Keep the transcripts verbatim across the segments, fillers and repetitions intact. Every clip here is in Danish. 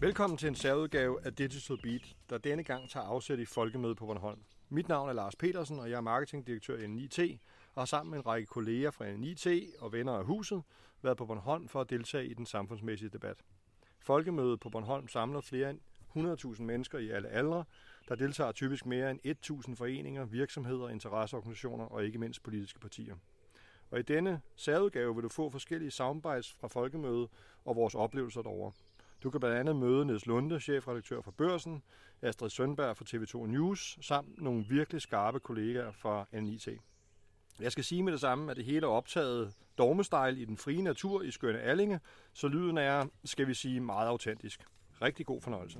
Velkommen til en særudgave af Digital Beat, der denne gang tager afsæt i Folkemøde på Bornholm. Mit navn er Lars Petersen, og jeg er marketingdirektør i N N I T, og har sammen med en række kolleger fra N N I T og venner af huset været på Bornholm for at deltage i den samfundsmæssige debat. Folkemødet på Bornholm samler flere end hundrede tusind mennesker i alle aldre, der deltager typisk mere end et tusind foreninger, virksomheder, interesseorganisationer og ikke mindst politiske partier. Og i denne særudgave vil du få forskellige soundbites fra Folkemødet og vores oplevelser derovre. Du kan blandt andet møde Niels Lunde, chefredaktør fra Børsen, Astrid Sønderberg fra T V to News, samt nogle virkelig skarpe kollegaer fra N N I T. Jeg skal sige med det samme, at det hele er optaget dormestyle i den frie natur i skønne Allinge, så lyden er, skal vi sige, meget autentisk. Rigtig god fornøjelse.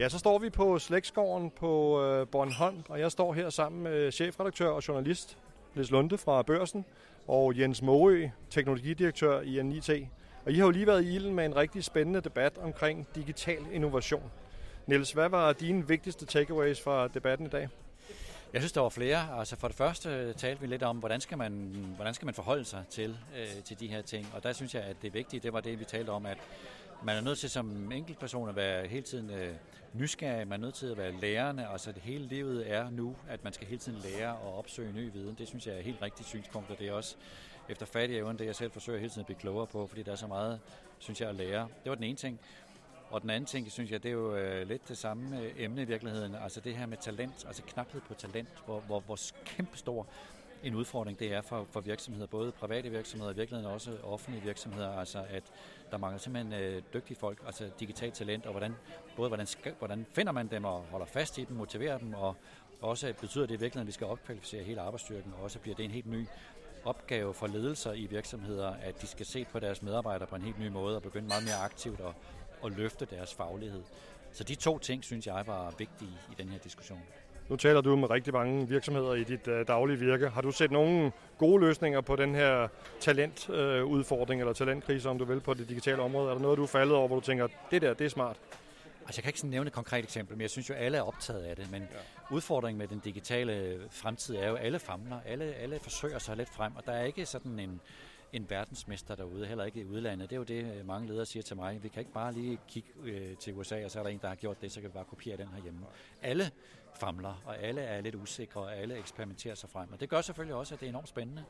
Ja, så står vi på Slægtsgården på Bornholm, og jeg står her sammen med chefredaktør og journalist Niels Lunde fra Børsen og Jens Måø, teknologidirektør i N N I T. Og I har jo lige været i ilden med en rigtig spændende debat omkring digital innovation. Niels, hvad var dine vigtigste takeaways fra debatten i dag? Jeg synes, der var flere. Altså for det første talte vi lidt om, hvordan skal man, hvordan skal man forholde sig til, øh, til de her ting. Og der synes jeg, at det vigtige, det var det, vi talte om, at man er nødt til som enkeltperson at være hele tiden øh, nysgerrig, man er nødt til at være lærende, og så det hele livet er nu, at man skal hele tiden lære og opsøge ny viden. Det synes jeg er helt rigtigt synspunkt, og det er også efter fattig evne, det jeg selv forsøger hele tiden at blive klogere på, fordi der er så meget, synes jeg, at lære. Det var den ene ting. Og den anden ting, synes jeg, det er jo øh, lidt det samme øh, emne i virkeligheden. Altså det her med talent, altså knaphed på talent, hvor, hvor, hvor kæmpestor en udfordring det er for, for virksomheder, både private virksomheder og virkeligheden også offentlige virksomheder, altså at der mangler simpelthen øh, dygtige folk, altså digitalt talent, og hvordan, både hvordan, hvordan finder man dem og holder fast i dem, motiverer dem, og også betyder det i virkeligheden, at vi skal opkvalificere hele arbejdsstyrken, og også bliver det en helt ny opgave for ledelser i virksomheder, at de skal se på deres medarbejdere på en helt ny måde og begynde meget mere aktivt at og løfte deres faglighed. Så de to ting, synes jeg, var vigtige i den her diskussion. Nu taler du med rigtig mange virksomheder i dit øh, daglige virke. Har du set nogle gode løsninger på den her talentudfordring øh, eller talentkrise, om du vil, på det digitale område? Er der noget, du er faldet over, hvor du tænker, det der, det er smart? Altså, jeg kan ikke sådan nævne et konkret eksempel, men jeg synes jo, alle er optaget af det. Men ja. Udfordringen med den digitale fremtid er jo, alle famler, alle, alle forsøger sig lidt frem, og der er ikke sådan en en verdensmester derude, heller ikke i udlandet. Det er jo det, mange ledere siger til mig. Vi kan ikke bare lige kigge øh, til U S A, og så er der en, der har gjort det, så kan vi bare kopiere den herhjemme. Alle famler, og alle er lidt usikre, og alle eksperimenterer sig frem. Og det gør selvfølgelig også, at det er enormt spændende.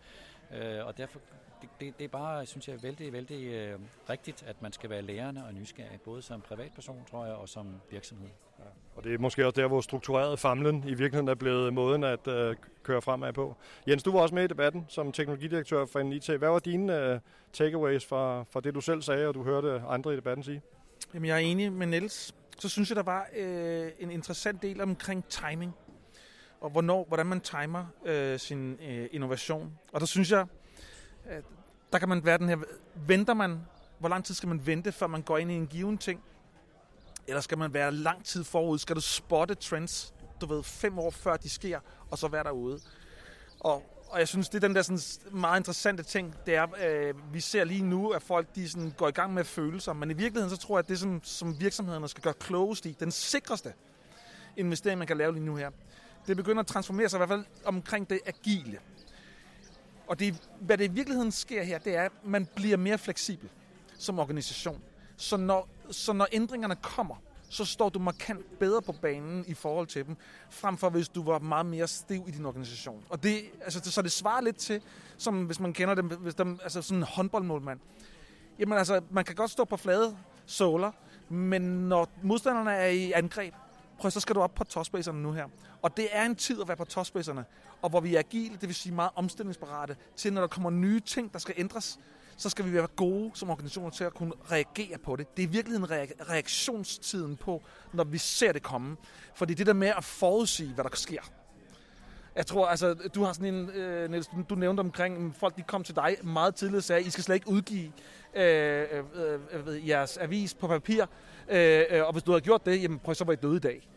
Øh, og derfor, det, det, det er bare, synes jeg, vældig, vældig øh, rigtigt, at man skal være lærende og nysgerrig, både som privatperson, tror jeg, og som virksomhed. Ja. Og det er måske også der, hvor struktureret famlen i virkeligheden er blevet måden at øh, køre fremad på. Jens, du var også med i debatten som teknologidirektør for N N I T. Hvad var dine øh, takeaways fra, fra det, du selv sagde, og du hørte andre i debatten sige? Jamen, jeg er enig med Niels. Så synes jeg, der var øh, en interessant del omkring timing, og hvornår, hvordan man timer øh, sin øh, innovation. Og der synes jeg, øh, der kan man være den her, venter man, hvor lang tid skal man vente, før man går ind i en given ting? Eller skal man være lang tid forud? Skal du spotte trends, du ved, fem år før de sker, og så være derude? Og, og jeg synes, det er den der sådan, meget interessante ting, det er, øh, vi ser lige nu, at folk de, sådan, går i gang med følelser, men i virkeligheden, så tror jeg, at det, som, som virksomhederne skal gøre klogest i, den sikreste investering, man kan lave lige nu her, det begynder at transformere sig i hvert fald omkring det agile. Og det, hvad det i virkeligheden sker her, det er, at man bliver mere fleksibel som organisation. Så når, så når ændringerne kommer, så står du markant bedre på banen i forhold til dem, frem for hvis du var meget mere stiv i din organisation. Og det, altså, det, så det svarer lidt til, som hvis man kender dem, hvis dem altså sådan en håndboldmålmand. Jamen altså, man kan godt stå på flade såler, men når modstanderne er i angreb, prøv, så skal du op på topspacerne nu her. Og det er en tid at være på topspacerne, og hvor vi er agile, det vil sige meget omstillingsparate, til når der kommer nye ting, der skal ændres, så skal vi være gode som organisationer til at kunne reagere på det. Det er i virkeligheden reaktionstiden på, når vi ser det komme. Fordi det der med at forudsige, hvad der sker. Jeg tror, altså, du har sådan en, øh, Niels, du nævnte omkring, folk de kom til dig meget tidligt og sagde, I skal slet ikke udgive øh, øh, øh, jeres avis på papir, øh, øh, og hvis du havde gjort det, jamen prøv, så var I døde i dag.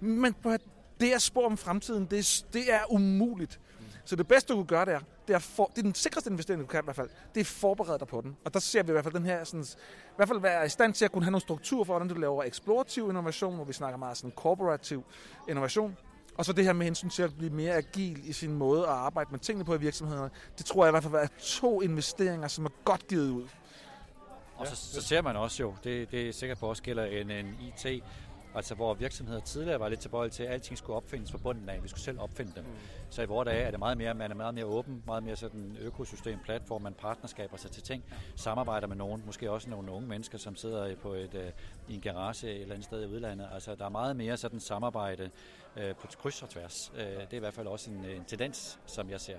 Men prøv, det er spor om fremtiden, det er, det er umuligt. Så det bedste, du kunne gøre, det er, det er, for, det er den sikreste investering, du kan i hvert fald, det er forberede dig på den. Og der ser vi i hvert fald den her, sådan, i hvert fald være i stand til at kunne have nogle struktur for, hvordan du laver eksplorativ innovation, hvor vi snakker meget sådan korporativ innovation. Og så det her med hensyn til at blive mere agil i sin måde at arbejde med tingene på i virksomhederne, det tror jeg i hvert fald er to investeringer, som er godt givet ud. Og så, så ser man også jo, det, det er sikkert på også gælder N N I T, altså hvor virksomheder tidligere var lidt tilbøjelige til, at alting skulle opfindes fra bunden af, vi skulle selv opfinde dem. Mm. Så i vores dage er det meget mere, man er meget mere åben, meget mere sådan økosystem, platform, man partnerskaber sig til ting, samarbejder med nogen, måske også nogle unge mennesker, som sidder på et, i en garage et eller andet sted i udlandet. Altså der er meget mere sådan samarbejde øh, på kryds og tværs. Øh, det er i hvert fald også en, en tendens, som jeg ser.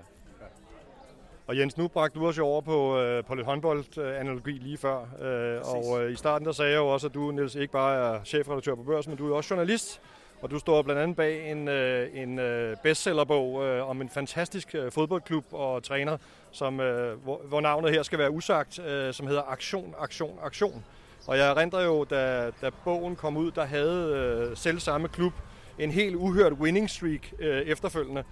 Og Jens, nu bragte du os jo over på, øh, på lidt håndboldanalogi lige før, øh, og øh, i starten der sagde jeg jo også, at du, Niels, ikke bare er chefredaktør på Børsen, men du er også journalist, og du står blandt andet bag en, øh, en bestsellerbog øh, om en fantastisk øh, fodboldklub og træner, som, øh, hvor, hvor navnet her skal være usagt, øh, som hedder Aktion, Aktion, Aktion. Og jeg erindrer jo, da, da bogen kom ud, der havde øh, selv samme klub en helt uhørt winning streak øh, efterfølgende.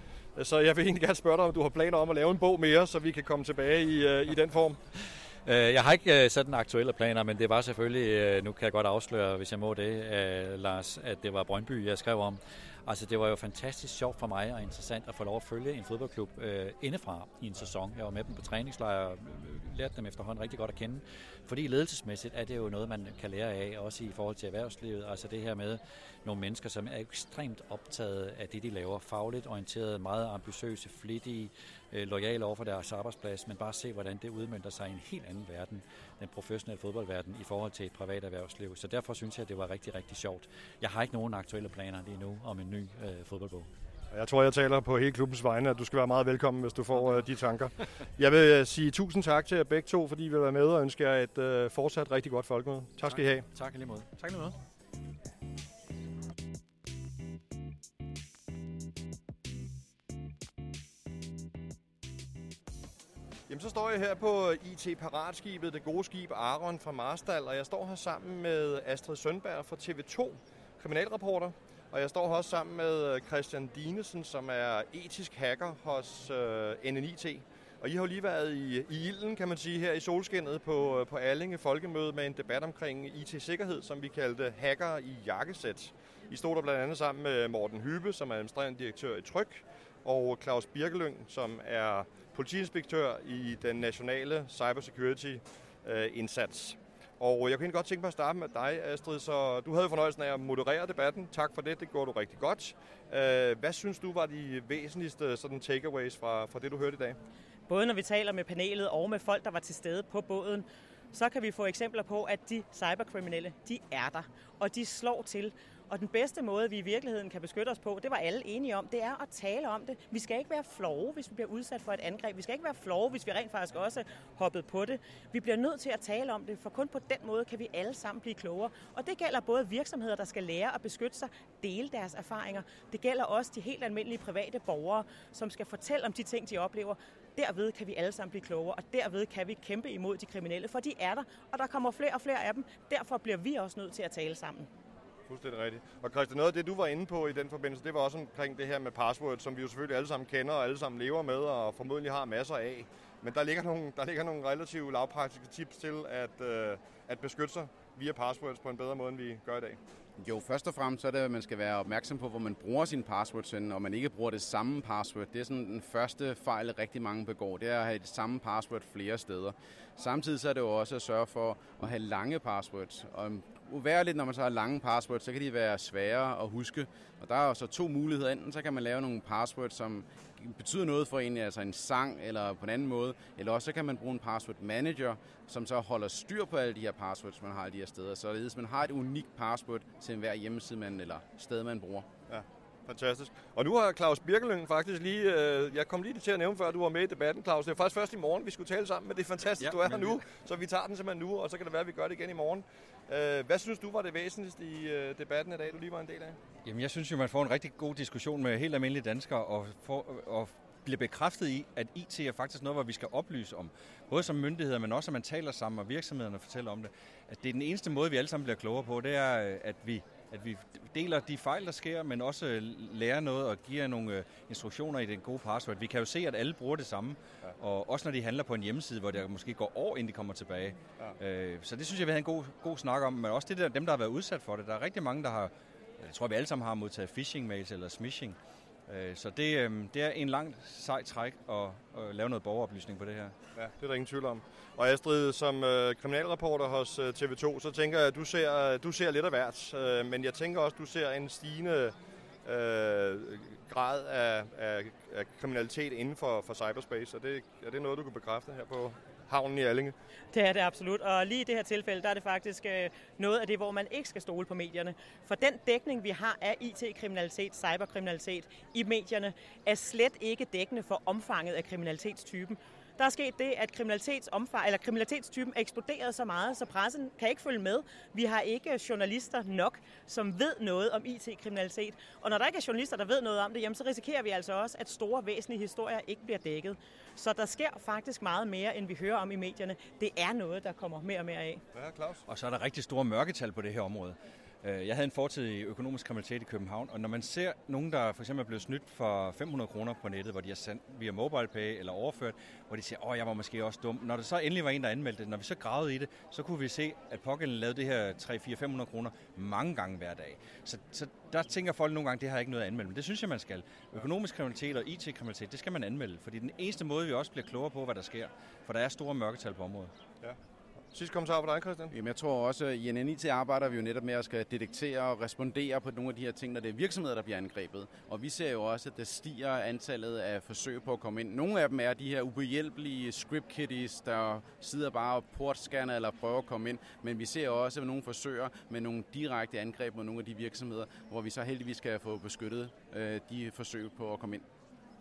Så jeg vil egentlig gerne spørge dig, om du har planer om at lave en bog mere, så vi kan komme tilbage i, i den form. Jeg har ikke sådan aktuelle planer, men det var selvfølgelig, nu kan jeg godt afsløre, hvis jeg må det, Lars, at det var Brøndby, jeg skrev om. Altså det var jo fantastisk sjovt for mig og interessant at få lov at følge en fodboldklub øh, indefra i en sæson. Jeg var med dem på træningslejre og lærte dem efterhånden rigtig godt at kende. Fordi ledelsesmæssigt er det jo noget, man kan lære af, også i forhold til erhvervslivet. Altså det her med nogle mennesker, som er ekstremt optaget af det, de laver. Fagligt orienteret, meget ambitiøse, flittige, øh, lojale over for deres arbejdsplads. Men bare se, hvordan det udmønter sig i en helt anden verden, den professionelle fodboldverden, i forhold til et privat erhvervsliv. Så derfor synes jeg, at det var rigtig, rigtig sjovt. Jeg har ikke nogen aktuelle planer lige nu om en ny Øh, fodboldbog. Jeg tror, jeg taler på hele klubbens vegne, at du skal være meget velkommen, hvis du får øh, de tanker. Jeg vil øh, sige tusind tak til jer begge to, fordi I vil være med, og ønsker jer et øh, fortsat rigtig godt folkemøde. Tak, tak skal I have. Tak lige måde. Tak lige måde. Jamen, så står jeg her på I T-paratskibet, det gode skib Aron fra Marstal, og jeg står her sammen med Astrid Sønderberg fra T V to, kriminalreporter. Og jeg står her også sammen med Christian Dinesen, som er etisk hacker hos øh, N N I T. Og I har jo lige været i, i ilden, kan man sige, her i solskinnet på, på Allinge Folkemøde med en debat omkring I T-sikkerhed, som vi kaldte hacker i jakkesæt. I stod der blandt andet sammen med Morten Hybe, som er administrerende direktør i Tryg, og Claus Birkelund, som er politiinspektør i den nationale cybersecurity-indsats. Øh, Og jeg kunne godt tænke mig at starte med dig, Astrid, så du havde fornøjelsen af at moderere debatten. Tak for det, det gjorde du rigtig godt. Hvad synes du var de væsentligste sådan takeaways fra, fra det, du hørte i dag? Både når vi taler med panelet og med folk, der var til stede på båden, så kan vi få eksempler på, at de cyberkriminelle, de er der, og de slår til. Og den bedste måde, vi i virkeligheden kan beskytte os på, det var alle enige om, det er at tale om det. Vi skal ikke være flove, hvis vi bliver udsat for et angreb. Vi skal ikke være flove, hvis vi rent faktisk også hoppede på det. Vi bliver nødt til at tale om det, for kun på den måde kan vi alle sammen blive klogere. Og det gælder både virksomheder, der skal lære at beskytte sig, dele deres erfaringer. Det gælder også de helt almindelige private borgere, som skal fortælle om de ting, de oplever. Derved kan vi alle sammen blive klogere, og derved kan vi kæmpe imod de kriminelle, for de er der, og der kommer flere og flere af dem. Derfor bliver vi også nødt til at tale sammen. Fuldstændig rigtigt. Og Christian, noget af det, du var inde på i den forbindelse, det var også omkring det her med password, som vi jo selvfølgelig alle sammen kender og alle sammen lever med og formodentlig har masser af. Men der ligger nogle, der ligger nogle relativt lavpraktiske tips til at, øh, at beskytte sig via passwords på en bedre måde, end vi gør i dag. Jo, først og fremmest så er det, at man skal være opmærksom på, hvor man bruger sine passwords, og man ikke bruger det samme password. Det er sådan den første fejl, rigtig mange begår. Det er at have et samme password flere steder. Samtidig så er det jo også at sørge for at have lange passwords. Og uværligt, når man så har lange passwords, så kan de være svære at huske. Og der er jo så to muligheder. Enten så kan man lave nogle passwords, som betyder noget for en, altså en sang eller på en anden måde. Eller også så kan man bruge en password manager, som så holder styr på alle de her passwords, man har alle de her steder. Så hvis man har et unikt password til enhver hjemmeside, man, eller sted, man bruger. Ja, fantastisk. Og nu har Claus Birkelund faktisk lige, øh, jeg kom lige til at nævne før, du var med i debatten, Claus. Det var faktisk først i morgen, vi skulle tale sammen, men det er fantastisk, ja, du er her nu. Så vi tager den simpelthen nu, og så kan det være, at vi gør det igen i morgen. Hvad synes du var det væsentligste i debatten i dag, du lige var en del af? Jamen, jeg synes jo, man får en rigtig god diskussion med helt almindelige danskere, og, for, og bliver bekræftet i, at I T er faktisk noget, hvor vi skal oplyse om. Både som myndigheder, men også, at man taler sammen, og virksomhederne fortæller om det. At det er den eneste måde, vi alle sammen bliver klogere på, det er, at vi, at vi deler de fejl, der sker, men også lærer noget og giver nogle instruktioner i den gode password. Vi kan jo se, at alle bruger det samme, ja. Og også når de handler på en hjemmeside, hvor det måske går år, inden de kommer tilbage. Ja. Så det synes jeg, vi havde en god, god snak om, men også det der, dem, der har været udsat for det. Der er rigtig mange, der har Jeg tror, vi alle sammen har modtaget phishing-mails eller smishing. Så det, det er en lang sej træk at, at lave noget borgeroplysning på det her. Ja, det er der ingen tvivl om. Og Astrid, som øh, kriminalreporter hos øh, T V to, så tænker jeg, at du ser, du ser lidt af hvert. Øh, men jeg tænker også, at du ser en stigende øh, grad af, af, af kriminalitet inden for, for cyberspace. Er det, er det noget, du kan bekræfte her på havnen i Allinge? Det er det absolut, og lige i det her tilfælde, der er det faktisk noget af det, hvor man ikke skal stole på medierne. For den dækning, vi har af I T-kriminalitet, cyberkriminalitet i medierne, er slet ikke dækkende for omfanget af kriminalitetstypen. Der er sket det, at kriminalitetsomfang, eller kriminalitetstypen er eksploderet så meget, så pressen kan ikke følge med. Vi har ikke journalister nok, som ved noget om I T-kriminalitet. Og når der ikke er journalister, der ved noget om det, jamen, så risikerer vi altså også, at store væsentlige historier ikke bliver dækket. Så der sker faktisk meget mere, end vi hører om i medierne. Det er noget, der kommer mere og mere af. Ja, Claus. Og så er der rigtig store mørketal på det her område. Jeg havde en fortid i økonomisk kriminalitet i København, og når man ser nogen, der for eksempel er blevet snydt for fem hundrede kroner på nettet, hvor de er sendt via MobilePay eller overført, hvor de siger, åh, jeg var måske også dum. Når der så endelig var en, der anmeldte det, når vi så gravede i det, så kunne vi se, at pågældende lavede det her tre, fire, fem hundrede kroner mange gange hver dag. Så, så der tænker folk nogle gange, det har ikke noget at anmelde, men det synes jeg, man skal. Økonomisk kriminalitet og I T-kriminalitet, det skal man anmelde, fordi den eneste måde, vi også bliver klogere på, hvad der sker, for der er store mørketal på området. Ja. Sidste kommentar på dig, Christian. Jamen, jeg tror også, at i N N I T arbejder vi jo netop med at skal detektere og respondere på nogle af de her ting, når det er virksomheder, der bliver angrebet. Og vi ser jo også, at der stiger antallet af forsøg på at komme ind. Nogle af dem er de her ubehjælpelige script kiddies, der sidder bare og portscanner eller prøver at komme ind. Men vi ser også nogle forsøger med nogle direkte angreb mod nogle af de virksomheder, hvor vi så heldigvis skal få beskyttet de forsøg på at komme ind.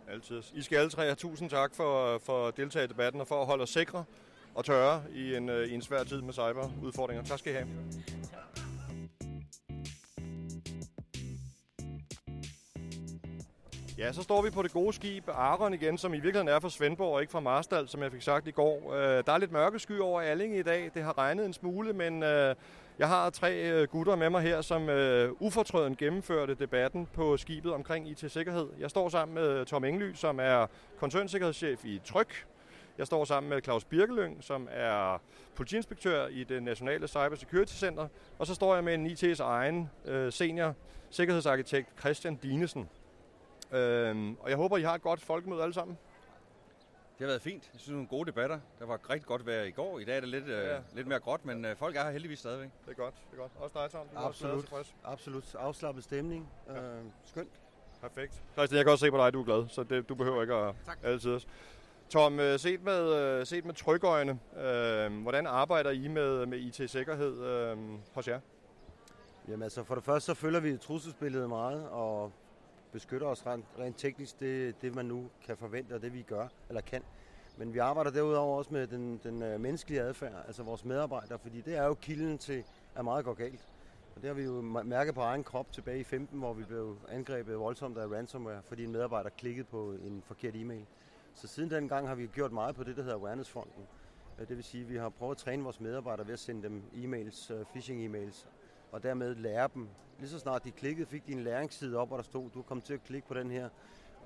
Altid. I skal alle tre have tusind tak for, for at deltage i debatten og for at holde os sikre og tørre i en, i en svær tid med cyberudfordringer. Tak skal I have. Ja, så står vi på det gode skib, Aron igen, som i virkeligheden er fra Svendborg og ikke fra Marstal, som jeg fik sagt i går. Der er lidt mørke sky over Allinge i dag. Det har regnet en smule, men jeg har tre gutter med mig her, som ufortrøden gennemførte debatten på skibet omkring I T-sikkerhed. Jeg står sammen med Tom Engly, som er koncernsikkerhedschef i Tryg. Jeg står sammen med Claus Birkelund, som er politiinspektør i det nationale Cyber Security Center, og så står jeg med en I T's egen øh, senior sikkerhedsarkitekt Christian Dinesen. Øhm, og jeg håber, I har et godt folkemøde alle sammen. Det har været fint. Jeg synes, det er nogle gode debatter. Der var rigtig godt vejr i går. I dag er det lidt, øh, ja. lidt mere gråt, men øh, folk er her heldigvis stadigvæk. Det er godt. Det er godt. Også dig, Tom. Absolut. Også Absolut. Afslappet stemning. Ja. Øh, skønt. Perfekt. Christian, jeg kan også se på dig, du er glad, så det, du behøver ikke at altid. Tom, set med, set med trygøjne, øh, hvordan arbejder I med, med I T-sikkerhed øh, hos jer? Jamen altså, for det første så følger vi trusselsbilledet meget og beskytter os rent, rent teknisk det, det, man nu kan forvente og det, vi gør eller kan. Men vi arbejder derudover også med den, den menneskelige adfærd, altså vores medarbejdere, fordi det er jo kilden til, at meget går galt. Og det har vi jo mærket på egen krop tilbage i femten, hvor vi blev angrebet voldsomt af ransomware, fordi en medarbejder klikkede på en forkert e-mail. Så siden den gang har vi gjort meget på det, der hedder Awareness-fonden. Det vil sige, at vi har prøvet at træne vores medarbejdere ved at sende dem e-mails, phishing-e-mails, og dermed lære dem. Lige så snart de klikkede, fik de en læringsside op, og der stod, du kom til at klikke på den her,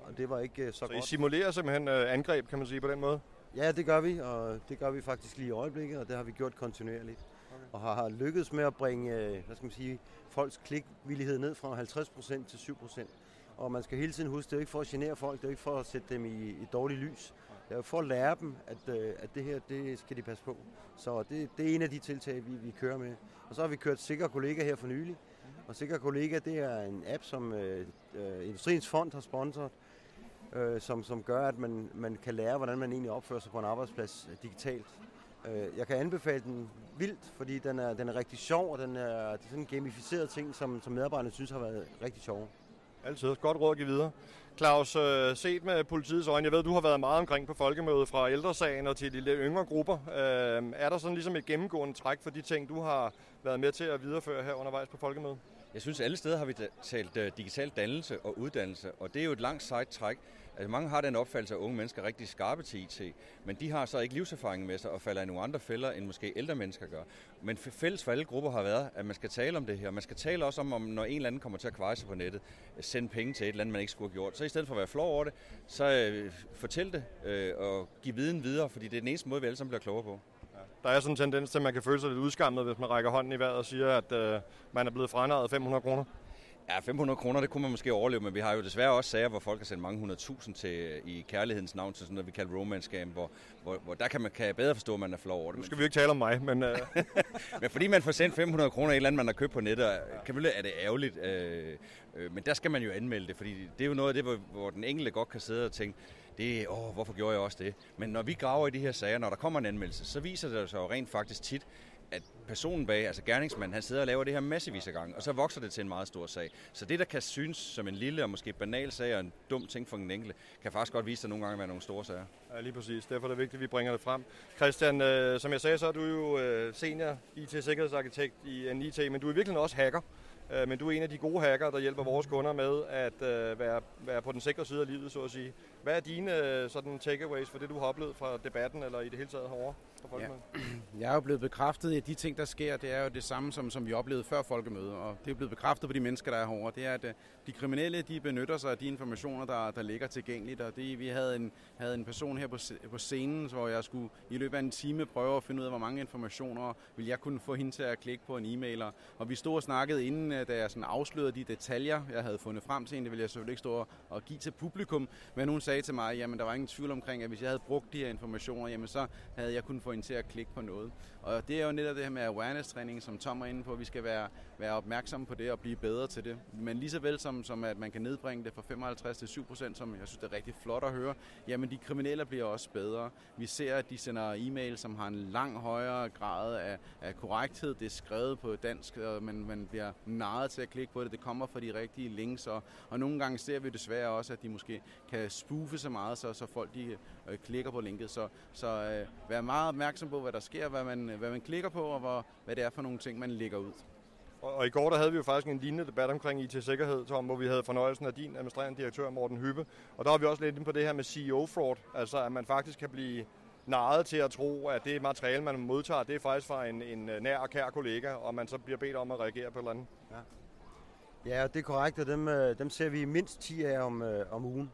og det var ikke så, så godt. Så I simulerer simpelthen angreb, kan man sige, på den måde? Ja, det gør vi, og det gør vi faktisk lige i øjeblikket, og det har vi gjort kontinuerligt. Okay. Og har lykkedes med at bringe, hvad skal man sige, folks klikvillighed ned fra halvtreds procent til syv procent. Og man skal hele tiden huske, det er ikke for at genere folk, det er ikke for at sætte dem i et dårligt lys. Det er for at lære dem, at, at det her, det skal de passe på. Så det, det er en af de tiltag, vi, vi kører med. Og så har vi kørt Sikker Kollega her for nylig. Og Sikker Kollega, det er en app, som øh, Industriens Fond har sponsoret, øh, som, som gør, at man, man kan lære, hvordan man egentlig opfører sig på en arbejdsplads digitalt. Jeg kan anbefale den vildt, fordi den er, den er rigtig sjov, og den er, det er sådan en gamificeret ting, som, som medarbejderne synes har været rigtig sjove. Altid. Godt råd at give videre. Claus, øh, set med politiets øjne, jeg ved, du har været meget omkring på folkemødet fra ældresagen og til de lidt yngre grupper. Øh, er der sådan ligesom et gennemgående træk for de ting, du har været med til at videreføre her undervejs på folkemødet? Jeg synes, alle steder har vi talt uh, digital dannelse og uddannelse, og det er jo et langt sejt træk. Altså, mange har den opfattelse, at unge mennesker er rigtig skarpe til I T, men de har så ikke livserfaring med sig og falder i nogle andre fælder, end måske ældre mennesker gør. Men fælles for alle grupper har været, at man skal tale om det her. Man skal tale også om, om når en eller anden kommer til at kveje sig på nettet, sende penge til et eller andet, man ikke skulle have gjort. Så i stedet for at være flov over det, så uh, fortæl det uh, og give viden videre, fordi det er den eneste måde, vi alle sammen bliver klogere på. Der er sådan en tendens til, at man kan føle sig lidt udskammet, hvis man rækker hånden i vejret og siger, at øh, man er blevet franarret fem hundrede kroner. Ja, fem hundrede kroner, det kunne man måske overleve, men vi har jo desværre også sager, hvor folk har sendt mange hundredtusind til i kærlighedens navn, til sådan noget, vi kalder romance game, hvor, hvor, hvor der kan man kan bedre forstå, at man er flov over det. Nu skal vi ikke tale om mig, men... Uh... men fordi man får sendt fem hundrede kroner i et eller andet, man har købt på nettet, kan vi, er det ærgerligt, øh, øh, men der skal man jo anmelde det, fordi det er jo noget af det, hvor, hvor den enkelte godt kan sidde og tænke, det, åh, hvorfor gjorde jeg også det? Men når vi graver i de her sager, når der kommer en anmeldelse, så viser det sig jo rent faktisk tit, at personen bag, altså gerningsmanden, han sidder og laver det her massevis af gange, og så vokser det til en meget stor sag. Så det, der kan synes som en lille og måske banal sag og en dum ting for den enkelte, kan faktisk godt vise sig nogle gange at være nogle store sager. Ja, lige præcis. Derfor er det vigtigt, at vi bringer det frem. Christian, øh, som jeg sagde, så er du jo øh, senior I T-sikkerhedsarkitekt i N N I T, men du er virkelig også hacker. Øh, men du er en af de gode hacker, der hjælper vores kunder med at øh, være, være på den sikre side af livet, så at sige. Hvad er dine øh, sådan takeaways for det, du har oplevet fra debatten eller i det hele taget herovre? Ja. Jeg er jo blevet bekræftet, at de ting, der sker, det er jo det samme, som, som vi oplevede før folkemødet, og det er blevet bekræftet på de mennesker, der er herovre. Det er, at de kriminelle, de benytter sig af de informationer, der, der ligger tilgængeligt, og det, vi havde en, havde en person her på, på scenen, hvor jeg skulle i løbet af en time prøve at finde ud af, hvor mange informationer ville jeg kunne få hende til at klikke på en e-mailer, og vi stod og snakkede inden, da jeg sådan afslørede de detaljer, jeg havde fundet frem til hende. Det ville jeg selvfølgelig ikke stå og give til publikum, men hun sagde til mig, jamen der var ingen tvivl omkring, at hvis jeg havde brugt de her informationer, jamen så havde jeg kun få til at klikke på noget. Og det er jo netop det her med awareness-træning, som Tom er inde på. Vi skal være, være opmærksomme på det og blive bedre til det. Men lige så vel som, som at man kan nedbringe det fra femoghalvtreds til syv procent, som jeg synes det er rigtig flot at høre, jamen de kriminelle bliver også bedre. Vi ser, at de sender e-mail, som har en langt højere grad af, af korrekthed. Det er skrevet på dansk, og man, man bliver narret til at klikke på det. Det kommer fra de rigtige links, og, og nogle gange ser vi desværre også, at de måske kan spoofe så meget, så, så folk de øh, klikker på linket. Så, så øh, vær meget opmærksom på, hvad der sker, hvad man, hvad man klikker på, og hvor, hvad det er for nogle ting, man lægger ud. Og, og i går der havde vi jo faktisk en lignende debat omkring I T-sikkerhed, Tom, hvor vi havde fornøjelsen af din administrerende direktør, Morten Hybe. Og der var vi også lidt inde på det her med C E O-fraud, altså at man faktisk kan blive narret til at tro, at det materiale, man modtager, det er faktisk fra en, en nær og kær kollega, og man så bliver bedt om at reagere på et eller andet. Ja, ja det er korrekt, og dem, dem ser vi mindst ti af om, om ugen.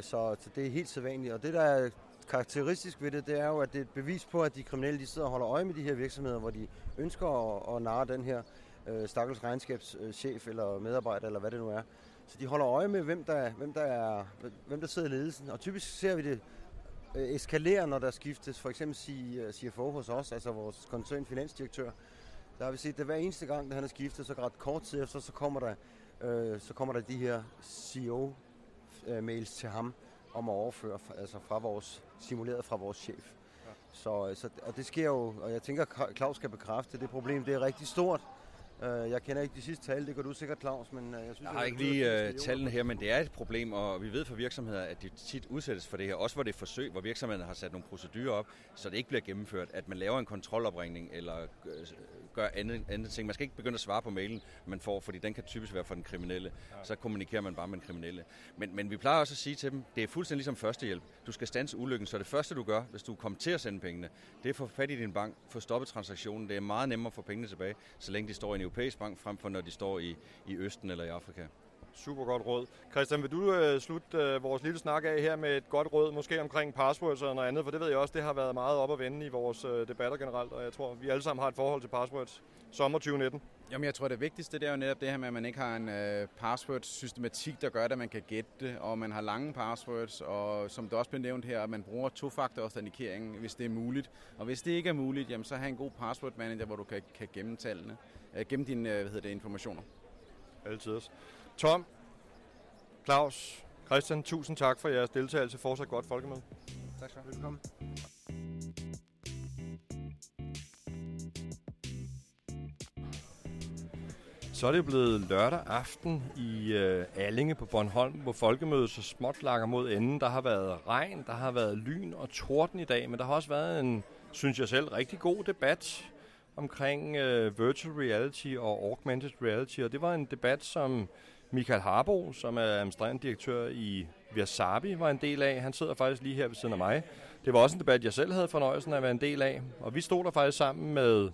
Så, så det er helt sædvanligt, og det der er karakteristisk ved det, det er jo, at det er et bevis på, at de kriminelle de sidder og holder øje med de her virksomheder, hvor de ønsker at, at narre den her øh, stakkels regnskabschef eller medarbejder, eller hvad det nu er. Så de holder øje med, hvem der, hvem der, er, hvem der sidder i ledelsen. Og typisk ser vi det øh, eskalere, når der skiftes. For eksempel C F O hos os, altså vores koncernfinansdirektør. Der har vi set, at hver eneste gang, da han har skiftet, så ret kort tid efter, så kommer der, øh, så kommer der de her C E O-mails til ham om at overføre, altså fra vores, simuleret fra vores chef. Ja. Så, så, og det sker jo, og jeg tænker, Claus skal bekræfte, det problem, det er rigtig stort. Jeg kender ikke de sidste tal, det går du sikkert, Claus, men jeg synes... Jeg har ikke lige tallene her, men det er et problem, og vi ved fra virksomheder, at de tit udsættes for det her. Også hvor det er forsøg, hvor virksomhederne har sat nogle procedurer op, så det ikke bliver gennemført, at man laver en kontrolopringning eller gør andet, andet ting. Man skal ikke begynde at svare på mailen, man får, fordi den kan typisk være for den kriminelle. Så kommunikerer man bare med den kriminelle. Men, men vi plejer også at sige til dem, det er fuldstændig ligesom førstehjælp. Du skal standse ulykken, så det første du gør, hvis du kommer til at sende pengene, det er at få fat i din bank, få stoppet transaktionen. Det er meget nemmere at få pengene tilbage, så længe de står i europæisk bank, frem for når de står i, i Østen eller i Afrika. Super godt råd. Christian, vil du øh, slutte øh, vores lille snak af her med et godt råd, måske omkring passwords og noget andet, for det ved jeg også, det har været meget op at vende i vores øh, debatter generelt, og jeg tror, vi alle sammen har et forhold til passwords. Sommer tyve nitten. Jamen, jeg tror, det vigtigste det er jo netop det her med, at man ikke har en øh, password-systematik, der gør, at man kan gætte det, og man har lange passwords, og som det også blev nævnt her, at man bruger tofaktorautentikering, hvis det er muligt. Og hvis det ikke er muligt, jamen, så have en god password-manager, hvor du kan, kan gemme tallene, øh, gemme dine hvad hedder det, informationer. Altid. Tom, Claus, Christian, tusind tak for jeres deltagelse. Fortsat godt folkemøde. Tak skal du have. Velkommen. Så er det blevet lørdag aften i øh, Allinge på Bornholm, hvor folkemødet så småt lakker mod enden. Der har været regn, der har været lyn og torden i dag, men der har også været en, synes jeg selv, rigtig god debat omkring øh, virtual reality og augmented reality. Og det var en debat, som Mikael Harbo, som er administrerende direktør i Versabi, var en del af. Han sidder faktisk lige her ved siden af mig. Det var også en debat, jeg selv havde fornøjelsen af at være en del af. Og vi stod der faktisk sammen med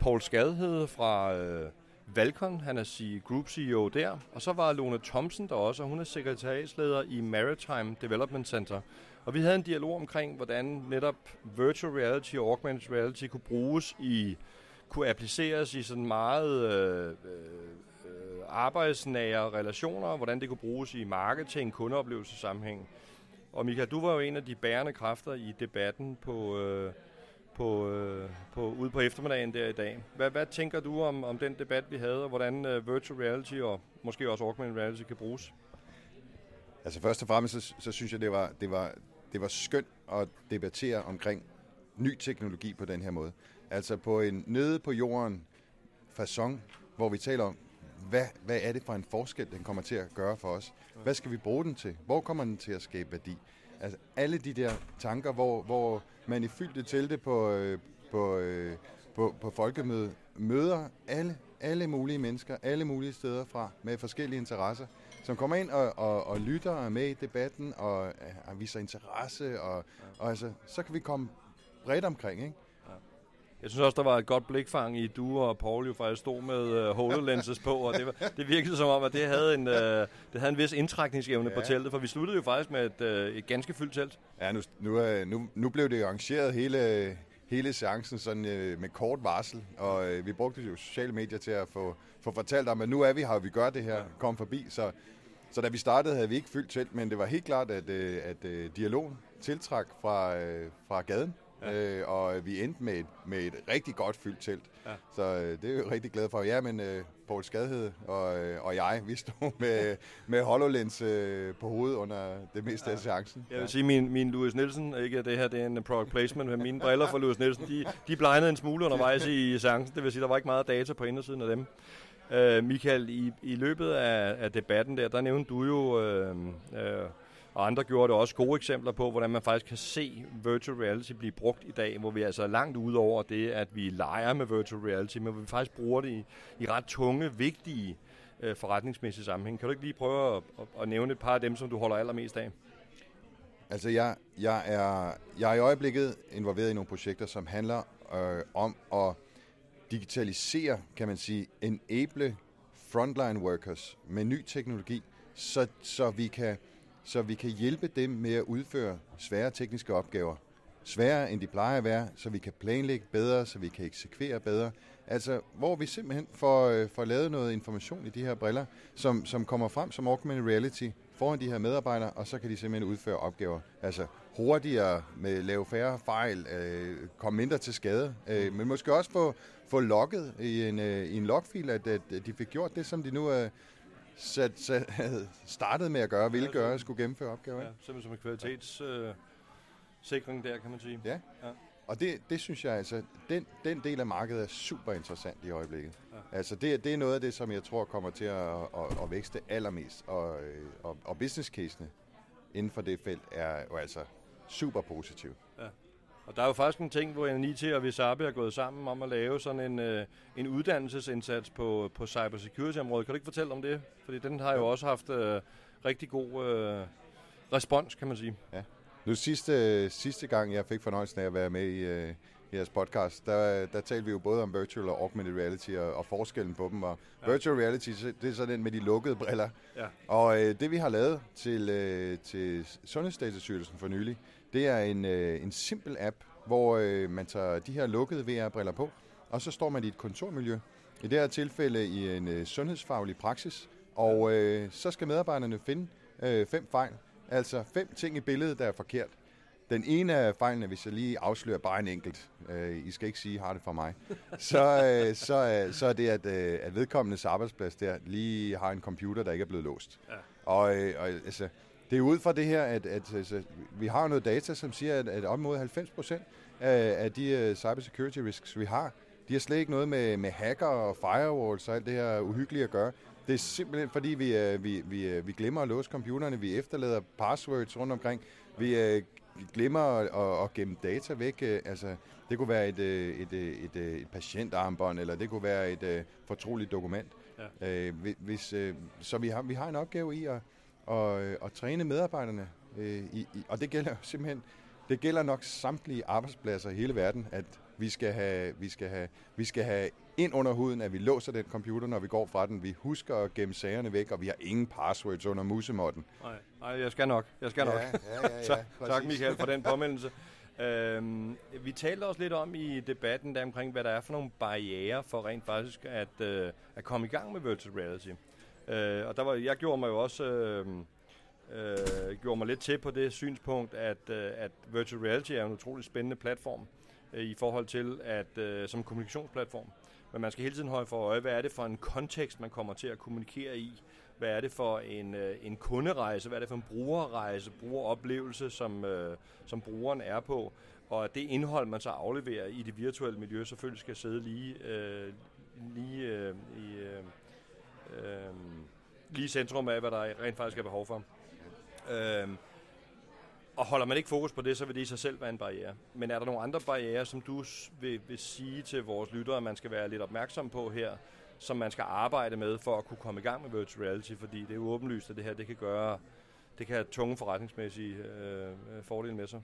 Poul Skadhede fra øh, Valkon, han er Group C E O der. Og så var Lone Thomsen der også, og hun er sekretariatsleder i Maritime Development Center. Og vi havde en dialog omkring, hvordan netop virtual reality og augmented reality kunne bruges i, kunne appliceres i sådan meget øh, øh, arbejdsnære relationer, og hvordan det kunne bruges i marketing, kundeoplevelsesammenhæng. Og Mikael, du var jo en af de bærende kræfter i debatten på, øh, på, øh, på, ude på eftermiddagen der i dag. Hvad, hvad tænker du om, om den debat, vi havde, og hvordan øh, virtual reality og måske også augmented reality kan bruges? Altså først og fremmest, så, så synes jeg, det var, det, var, det var skønt at debattere omkring ny teknologi på den her måde. Altså på en nede på jorden façon, hvor vi taler om, Hvad, hvad er det for en forskel, den kommer til at gøre for os? Hvad skal vi bruge den til? Hvor kommer den til at skabe værdi? Altså alle de der tanker, hvor, hvor man i fyldte telte på, øh, på, øh, på, på folkemødet møder alle, alle mulige mennesker, alle mulige steder fra, med forskellige interesser, som kommer ind og, og, og lytter og er med i debatten og, og viser interesse. Og, og altså, så kan vi komme bredt omkring, ikke? Jeg synes også, der var et godt blikfang i, du og Poul jo faktisk stod med uh, HoloLenses på, og det, var, det virkede som om, at det havde en, uh, det havde en vis indtrækningsevne ja. På teltet, for vi sluttede jo faktisk med et, uh, et ganske fyldt telt. Ja, nu, nu, nu, nu blev det jo arrangeret hele, hele seancen sådan, uh, med kort varsel, og uh, vi brugte jo sociale medier til at få, få fortalt om, at nu er vi her, og vi gør det her, ja. Kom forbi. Så, så da vi startede, havde vi ikke fyldt telt, men det var helt klart, at, uh, at uh, dialogen tiltrak fra, uh, fra gaden. Ja. Øh, og vi endte med et, med et rigtig godt fyldt telt, ja. Så øh, det er jeg jo rigtig glad for. Ja, men øh, Poul Skadhede og, øh, og jeg, vi stod med, med HoloLens øh, på hovedet under det meste ja. Af seancen. Jeg vil ja. sige, min, min Louis Nielsen, ikke det her, det er en product placement, men mine briller for Louis Nielsen, de, de blegnede en smule undervejs i seancen. Det vil sige, der var ikke meget data på indersiden af dem. Øh, Mikael, i, i løbet af, af debatten der, der nævnte du jo... Øh, øh, Og andre gjorde det også gode eksempler på, hvordan man faktisk kan se virtual reality blive brugt i dag, hvor vi altså er langt ud over det, at vi leger med virtual reality, men hvor vi faktisk bruger det i, i ret tunge, vigtige øh, forretningsmæssige sammenhæng. Kan du ikke lige prøve at, at, at nævne et par af dem, som du holder allermest af? Altså jeg, jeg, er, jeg er i øjeblikket involveret i nogle projekter, som handler øh, om at digitalisere, kan man sige, enable frontline workers med ny teknologi, så, så vi kan... så vi kan hjælpe dem med at udføre svære tekniske opgaver. Sværere end de plejer at være, så vi kan planlægge bedre, så vi kan eksekvere bedre. Altså, hvor vi simpelthen får, øh, får lavet noget information i de her briller, som, som kommer frem som augmented reality foran de her medarbejdere, og så kan de simpelthen udføre opgaver. Altså hurtigere, med lave færre fejl, øh, komme mindre til skade, øh, men måske også få, få logget i en, øh, i en logfil, at, at de fik gjort det, som de nu... Øh, Så, så startede med at gøre, ville gøre, skulle gennemføre opgaver. Ja, simpelthen som en kvalitetssikring øh, der, kan man sige. Ja, ja. Og det, det synes jeg altså, den, den del af markedet er super interessant i øjeblikket. Ja. Altså det, det er noget af det, som jeg tror kommer til at, at, at vækste allermest. Og, og, og business-casene inden for det felt er jo altså super positive. Ja. Og der er jo faktisk en ting, hvor N N I T og Versabi har gået sammen om at lave sådan en, øh, en uddannelsesindsats på, på cybersecurity-området. Kan du ikke fortælle om det? Fordi den har jo også haft øh, rigtig god øh, respons, kan man sige. Ja. Nu sidste, sidste gang, jeg fik fornøjelsen af at være med i, øh, i jeres podcast, der, der talte vi jo både om virtual og augmented reality og, og forskellen på dem. Og ja. Virtual reality, det er sådan den med de lukkede briller. Ja. Og øh, det vi har lavet til, øh, til Sundhedsdatastyrelsen for nylig, det er en, øh, en simpel app, hvor øh, man tager de her lukkede V R-briller på, og så står man i et kontormiljø, i det her tilfælde i en øh, sundhedsfaglig praksis, og øh, så skal medarbejderne finde øh, fem fejl, altså fem ting i billedet, der er forkert. Den ene af fejlene, hvis jeg lige afslører bare en enkelt, øh, I skal ikke sige, har det for mig, så, øh, så, øh, så er det, at, øh, at vedkommendes arbejdsplads der lige har en computer, der ikke er blevet låst. Ja. Og, øh, og altså... Det er ud fra det her, at, at, at vi har noget data, som siger, at, at op mod halvfems procent af, af de cybersecurity risks, vi har, de har slet ikke noget med, med hacker og firewalls og alt det her uhyggelige at gøre. Det er simpelthen, fordi vi, vi, vi, vi glemmer at låse computerne, vi efterlader passwords rundt omkring, vi glemmer at, at gemme data væk. Altså, det kunne være et, et, et, et patientarmbånd, eller det kunne være et fortroligt dokument. Ja. Hvis, så vi har, vi har en opgave i at... Og, og træne medarbejderne, øh, i, i, og det gælder simpelthen, det gælder nok samtlige arbejdspladser i hele verden, at vi skal have, vi skal have, vi skal have ind under huden, at vi låser den computer, når vi går fra den. Vi husker at gemme sagerne væk, og vi har ingen passwords under musemotten. Nej, nej, jeg skal nok, jeg skal ja, nok. Ja, ja, ja, tak, tak Mikael for den påmeldelse. øhm, vi talte også lidt om i debatten der omkring, hvad der er for nogle barrierer for rent faktisk at, øh, at komme i gang med virtual reality. Øh, og der var, jeg gjorde mig jo også øh, øh, gjorde mig lidt til på det synspunkt, at, øh, at virtual reality er en utrolig spændende platform øh, i forhold til at øh, som kommunikationsplatform. Men man skal hele tiden holde for øje, hvad er det for en kontekst, man kommer til at kommunikere i? Hvad er det for en, øh, en kunderejse? Hvad er det for en brugerrejse, brugeroplevelse, som, øh, som brugeren er på? Og det indhold, man så afleverer i det virtuelle miljø, selvfølgelig skal sidde lige, øh, lige, øh, i, øh, lige i centrum af, hvad der rent faktisk er behov for. Øh, og holder man ikke fokus på det, så vil det i sig selv være en barriere. Men er der nogle andre barrierer, som du vil, vil sige til vores lyttere, at man skal være lidt opmærksom på her, som man skal arbejde med for at kunne komme i gang med virtual reality? Fordi det er jo åbenlyst, at det her det kan, gøre, det kan have tunge forretningsmæssige øh, fordele med sig.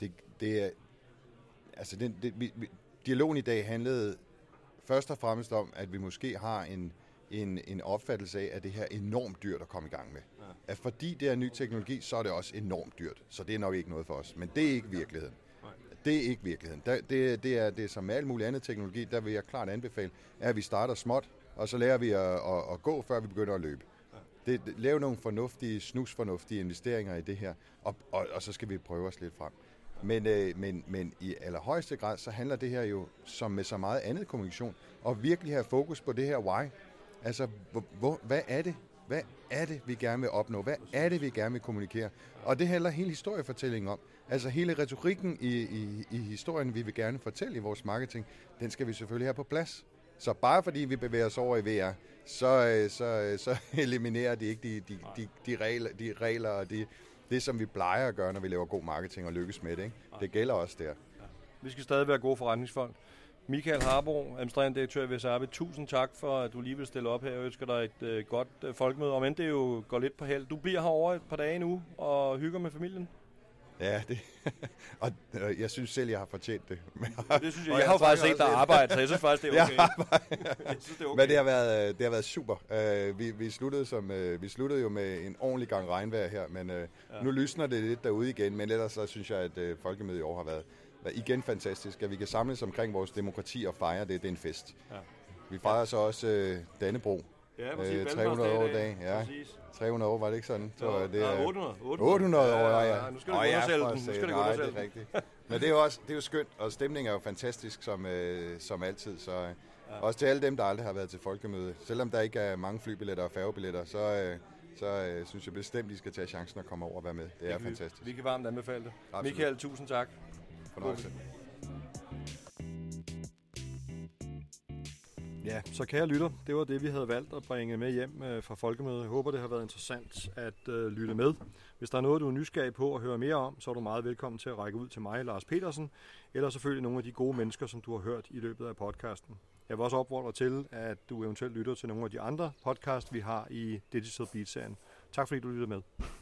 Det, det er, altså det, det, vi, dialogen i dag handlede først og fremmest om, at vi måske har en, en, en opfattelse af, at det her er enormt dyrt at komme i gang med. Ja. At fordi det er ny teknologi, så er det også enormt dyrt. Så det er nok ikke noget for os. Men det er ikke virkeligheden. Det er ikke virkeligheden. Det, det, det er det som med al mulig anden teknologi, der vil jeg klart anbefale, at vi starter småt, og så lærer vi at, at, at gå, før vi begynder at løbe. Det, det, lave nogle fornuftige, snusfornuftige investeringer i det her, og, og, og så skal vi prøve os lidt frem. Men, øh, men, men i allerhøjeste grad, så handler det her jo, som med så meget andet kommunikation, og virkelig have fokus på det her why. Altså, hvor, hvor, hvad er det? Hvad er det, vi gerne vil opnå? Hvad er det, vi gerne vil kommunikere? Og det handler hele historiefortællingen om. Altså hele retorikken i, i, i historien, vi vil gerne fortælle i vores marketing, den skal vi selvfølgelig have på plads. Så bare fordi vi bevæger os over i V R, så, så, så eliminerer det ikke de, de, de, de regler, de regler og de, det, som vi plejer at gøre, når vi laver god marketing og lykkes med det. Ikke? Det gælder også der. Ja. Vi skal stadig være gode forretningsfolk. Mikael Harbo, administrerende direktør i Versabi, tusind tak for, at du lige vil stille op her. Jeg ønsker dig et øh, godt øh, folkemøde, om end det jo går lidt på held. Du bliver herovre et par dage nu og hygger med familien. Ja, det. Og jeg synes selv, jeg har fortjent det. Det synes jeg. Jeg, jeg har faktisk set dig arbejde, så jeg synes faktisk, det er okay. Jeg synes, det er okay. Men det har været, det har været super. Vi, vi, sluttede som, vi sluttede jo med en ordentlig gang regnvejr her, men ja. Nu lysner det lidt derude igen. Men ellers så synes jeg, at folkemødet i år har været, været igen fantastisk, at vi kan samles omkring vores demokrati og fejre det. Det er en fest. Ja. Vi fejrer ja. Så også Dannebrog. Ja, præcis. tre hundrede år i dag. Ja. tre hundrede år, var det ikke sådan? Så ja, det er otte hundrede år, ja. ja. Nu skal det gå selv. Nu skal det gå selv. Det er rigtigt. Men det er jo også det er jo skønt, og stemningen er jo fantastisk som, øh, som altid. Så øh. ja. Også til alle dem, der aldrig har været til folkemøde. Selvom der ikke er mange flybilletter og færgebilletter, så, øh, så øh, synes jeg bestemt, at I skal tage chancen at komme over og være med. Det, det er vi, fantastisk. Vi kan varmt anbefale det. Absolut. Mikael, tusind tak. Fornøjelse. Ja, så kære lytter, det var det, vi havde valgt at bringe med hjem øh, fra folkemødet. Jeg håber, det har været interessant at øh, lytte med. Hvis der er noget, du er nysgerrig på at høre mere om, så er du meget velkommen til at række ud til mig, Lars Petersen, eller selvfølgelig nogle af de gode mennesker, som du har hørt i løbet af podcasten. Jeg vil også opfordre til, at du eventuelt lytter til nogle af de andre podcasts, vi har i Digital Beat-serien. Tak fordi du lyttede med.